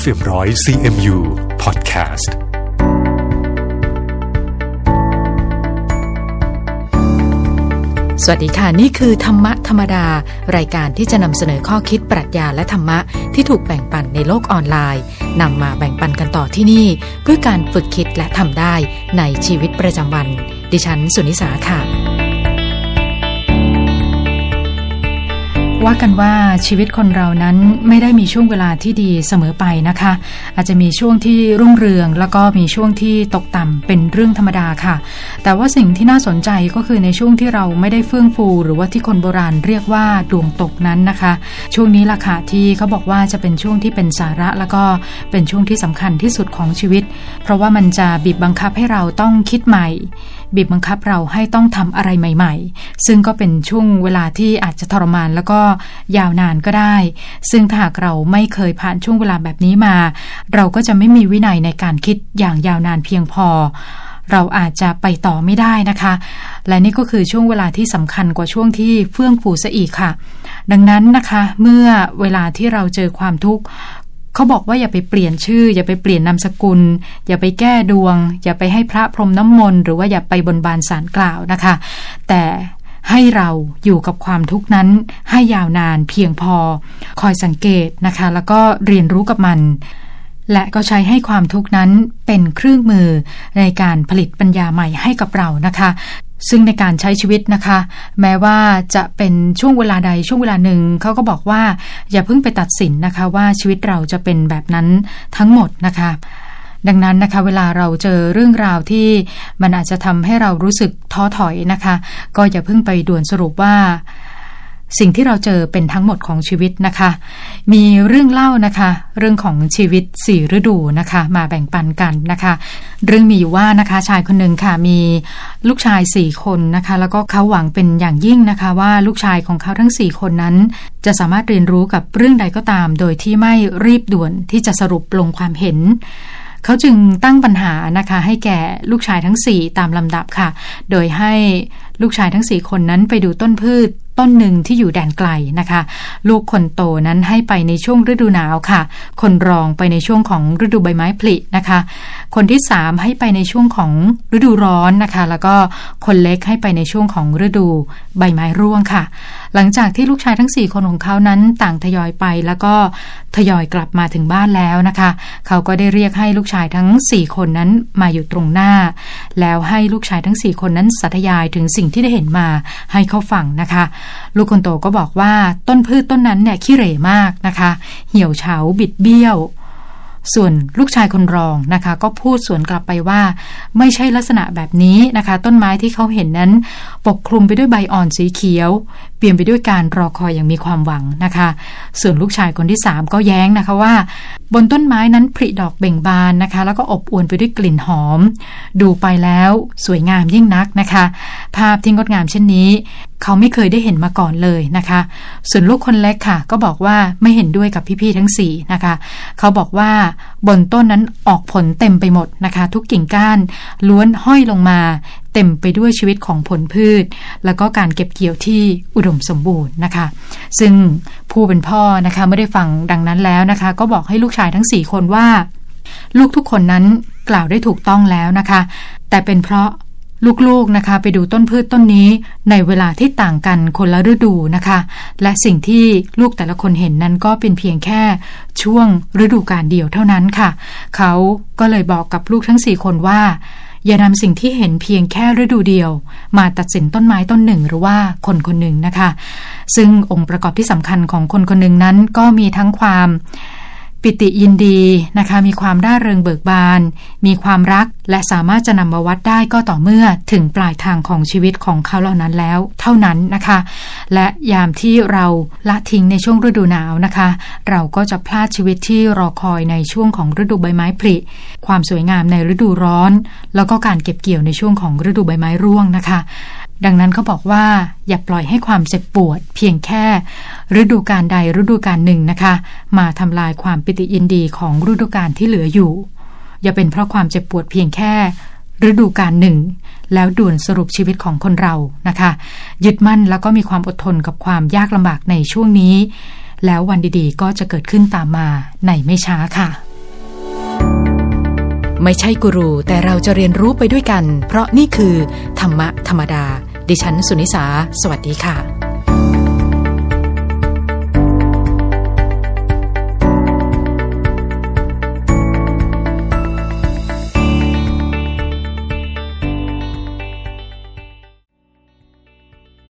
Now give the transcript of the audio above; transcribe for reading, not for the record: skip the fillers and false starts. FM100 CMU Podcastสวัสดีค่ะนี่คือธรรมะธรรมดารายการที่จะนำเสนอข้อคิดปรัชญาและธรรมะที่ถูกแบ่งปันในโลกออนไลน์นำมาแบ่งปันกันต่อที่นี่เพื่อการฝึกคิดและทำได้ในชีวิตประจำวันดิฉันสุนิสาค่ะว่ากันว่าชีวิตคนเรานั้นไม่ได้มีช่วงเวลาที่ดีเสมอไปนะคะอาจจะมีช่วงที่รุ่งเรืองแล้วก็มีช่วงที่ตกต่ำเป็นเรื่องธรรมดาค่ะแต่ว่าสิ่งที่น่าสนใจก็คือในช่วงที่เราไม่ได้เฟื่องฟูหรือว่าที่คนโบราณเรียกว่าดวงตกนั้นนะคะช่วงนี้ล่ะค่ะที่เขาบอกว่าจะเป็นช่วงที่เป็นสาระแล้วก็เป็นช่วงที่สำคัญที่สุดของชีวิตเพราะว่ามันจะบีบบังคับให้เราต้องคิดใหม่บีบบังคับเราให้ต้องทำอะไรใหม่ๆซึ่งก็เป็นช่วงเวลาที่อาจจะทรมานแล้วก็ยาวนานก็ได้ซึ่งถ้าหากเราไม่เคยผ่านช่วงเวลาแบบนี้มาเราก็จะไม่มีวินัยในการคิดอย่างยาวนานเพียงพอเราอาจจะไปต่อไม่ได้นะคะและนี่ก็คือช่วงเวลาที่สำคัญกว่าช่วงที่เฟื่องฟูซะอีกค่ะดังนั้นนะคะเมื่อเวลาที่เราเจอความทุกข์เขาบอกว่าอย่าไปเปลี่ยนชื่ออย่าไปเปลี่ยนนามสกุลอย่าไปแก้ดวงอย่าไปให้พระพรหมน้ำมนต์หรือว่าอย่าไปบนบานศาลกล่าวนะคะแต่ให้เราอยู่กับความทุกข์นั้นให้ยาวนานเพียงพอคอยสังเกตนะคะแล้วก็เรียนรู้กับมันและก็ใช้ให้ความทุกข์นั้นเป็นเครื่องมือในการผลิตปัญญาใหม่ให้กับเรานะคะซึ่งในการใช้ชีวิตนะคะแม้ว่าจะเป็นช่วงเวลาใดช่วงเวลาหนึ่งเขาก็บอกว่าอย่าเพิ่งไปตัดสินนะคะว่าชีวิตเราจะเป็นแบบนั้นทั้งหมดนะคะดังนั้นนะคะเวลาเราเจอเรื่องราวที่มันอาจจะทำให้เรารู้สึกท้อถอยนะคะก็อย่าเพิ่งไปด่วนสรุปว่าสิ่งที่เราเจอเป็นทั้งหมดของชีวิตนะคะมีเรื่องเล่านะคะเรื่องของชีวิต4ฤดูนะคะมาแบ่งปันกันนะคะเรื่องมีอยู่ว่านะคะชายคนหนึ่งค่ะมีลูกชาย4คนนะคะแล้วก็เขาหวังเป็นอย่างยิ่งนะคะว่าลูกชายของเขาทั้ง4คนนั้นจะสามารถเรียนรู้กับเรื่องใดก็ตามโดยที่ไม่รีบด่วนที่จะสรุปลงความเห็นเขาจึงตั้งปัญหานะคะให้แก่ลูกชายทั้ง4ตามลำดับค่ะโดยให้ลูกชายทั้ง4คนนั้นไปดูต้นพืชต้นหนึ่งที่อยู่แดนไกลนะคะลูกคนโตนั้นให้ไปในช่วงฤดูหนาวค่ะคนรองไปในช่วงของฤดูใบไม้ผลินะคะคนที่3ให้ไปในช่วงของฤดูร้อนนะคะแล้วก็คนเล็กให้ไปในช่วงของฤดูใบไม้ร่วงค่ะหลังจากที่ลูกชายทั้ง4คนของเขานั้นต่างทยอยไปแล้วก็ทยอยกลับมาถึงบ้านแล้วนะคะเขาก็ได้เรียกให้ลูกชายทั้ง4คนนั้นมาอยู่ตรงหน้าแล้วให้ลูกชายทั้ง4คนนั้นสาธยายถึงสิ่งที่ได้เห็นมาให้เขาฟังนะคะลูกคนโตก็บอกว่าต้นพืชต้นนั้นเนี่ยขี้เหร่มากนะคะเหี่ยวเฉาบิดเบี้ยวส่วนลูกชายคนรองนะคะก็พูดสวนกลับไปว่าไม่ใช่ลักษณะแบบนี้นะคะต้นไม้ที่เขาเห็นนั้นปกคลุมไปด้วยใบอ่อนสีเขียวเปลี่ยนไปด้วยการรอคอยอย่างมีความหวังนะคะส่วนลูกชายคนที่3ก็แย้งนะคะว่าบนต้นไม้นั้นผลิดอกเบ่งบานนะคะแล้วก็อบอวลไปด้วยกลิ่นหอมดูไปแล้วสวยงามยิ่งนักนะคะภาพที่งดงามเช่นนี้เขาไม่เคยได้เห็นมาก่อนเลยนะคะส่วนลูกคนเล็กค่ะก็บอกว่าไม่เห็นด้วยกับพี่ๆทั้ง4นะคะเขาบอกว่าบนต้นนั้นออกผลเต็มไปหมดนะคะทุกกิ่งก้านล้วนห้อยลงมาเต็มไปด้วยชีวิตของผลพืชแล้วก็การเก็บเกี่ยวที่อุดมสมบูรณ์นะคะซึ่งผู้เป็นพ่อนะคะไม่ได้ฟังดังนั้นแล้วนะคะก็บอกให้ลูกชายทั้ง4คนว่าลูกทุกคนนั้นกล่าวได้ถูกต้องแล้วนะคะแต่เป็นเพราะลูกๆนะคะไปดูต้นพืชต้นนี้ในเวลาที่ต่างกันคนละฤดูนะคะและสิ่งที่ลูกแต่ละคนเห็นนั้นก็เป็นเพียงแค่ช่วงฤดูกาลเดียวเท่านั้นค่ะเขาก็เลยบอกกับลูกทั้ง4คนว่าอย่านำสิ่งที่เห็นเพียงแค่ฤดูเดียวมาตัดสินต้นไม้ต้นหนึ่งหรือว่าคนคนหนึ่งนะคะซึ่งองค์ประกอบที่สำคัญของคนคนหนึ่งนั้นก็มีทั้งความปิติยินดีนะคะมีความร่าเริงเบิกบานมีความรักและสามารถจะนำมาวัดได้ก็ต่อเมื่อถึงปลายทางของชีวิตของเขาเหล่านั้นแล้วเท่านั้นนะคะและยามที่เราละทิ้งในช่วงฤดูหนาวนะคะเราก็จะพลาดชีวิตที่รอคอยในช่วงของฤดูใบไม้ผลิความสวยงามในฤดูร้อนแล้วก็การเก็บเกี่ยวในช่วงของฤดูใบไม้ร่วงนะคะดังนั้นเขาบอกว่าอย่าปล่อยให้ความเจ็บปวดเพียงแค่ฤดูกาลใดฤดูกาลหนึ่งนะคะมาทำลายความปิติยินดีของฤดูกาลที่เหลืออยู่อย่าเป็นเพราะความเจ็บปวดเพียงแค่ฤดูกาลหนึ่งแล้วด่วนสรุปชีวิตของคนเรานะคะยึดมั่นแล้วก็มีความอดทนกับความยากลำบากในช่วงนี้ แล้ววันดีๆก็จะเกิดขึ้นตามมาในไม่ช้าค่ะไม่ใช่กูรูแต่เราจะเรียนรู้ไปด้วยกันเพราะนี่คือธรรมะธรรมดาดิฉันสุนิสาสวัสดีค่ะ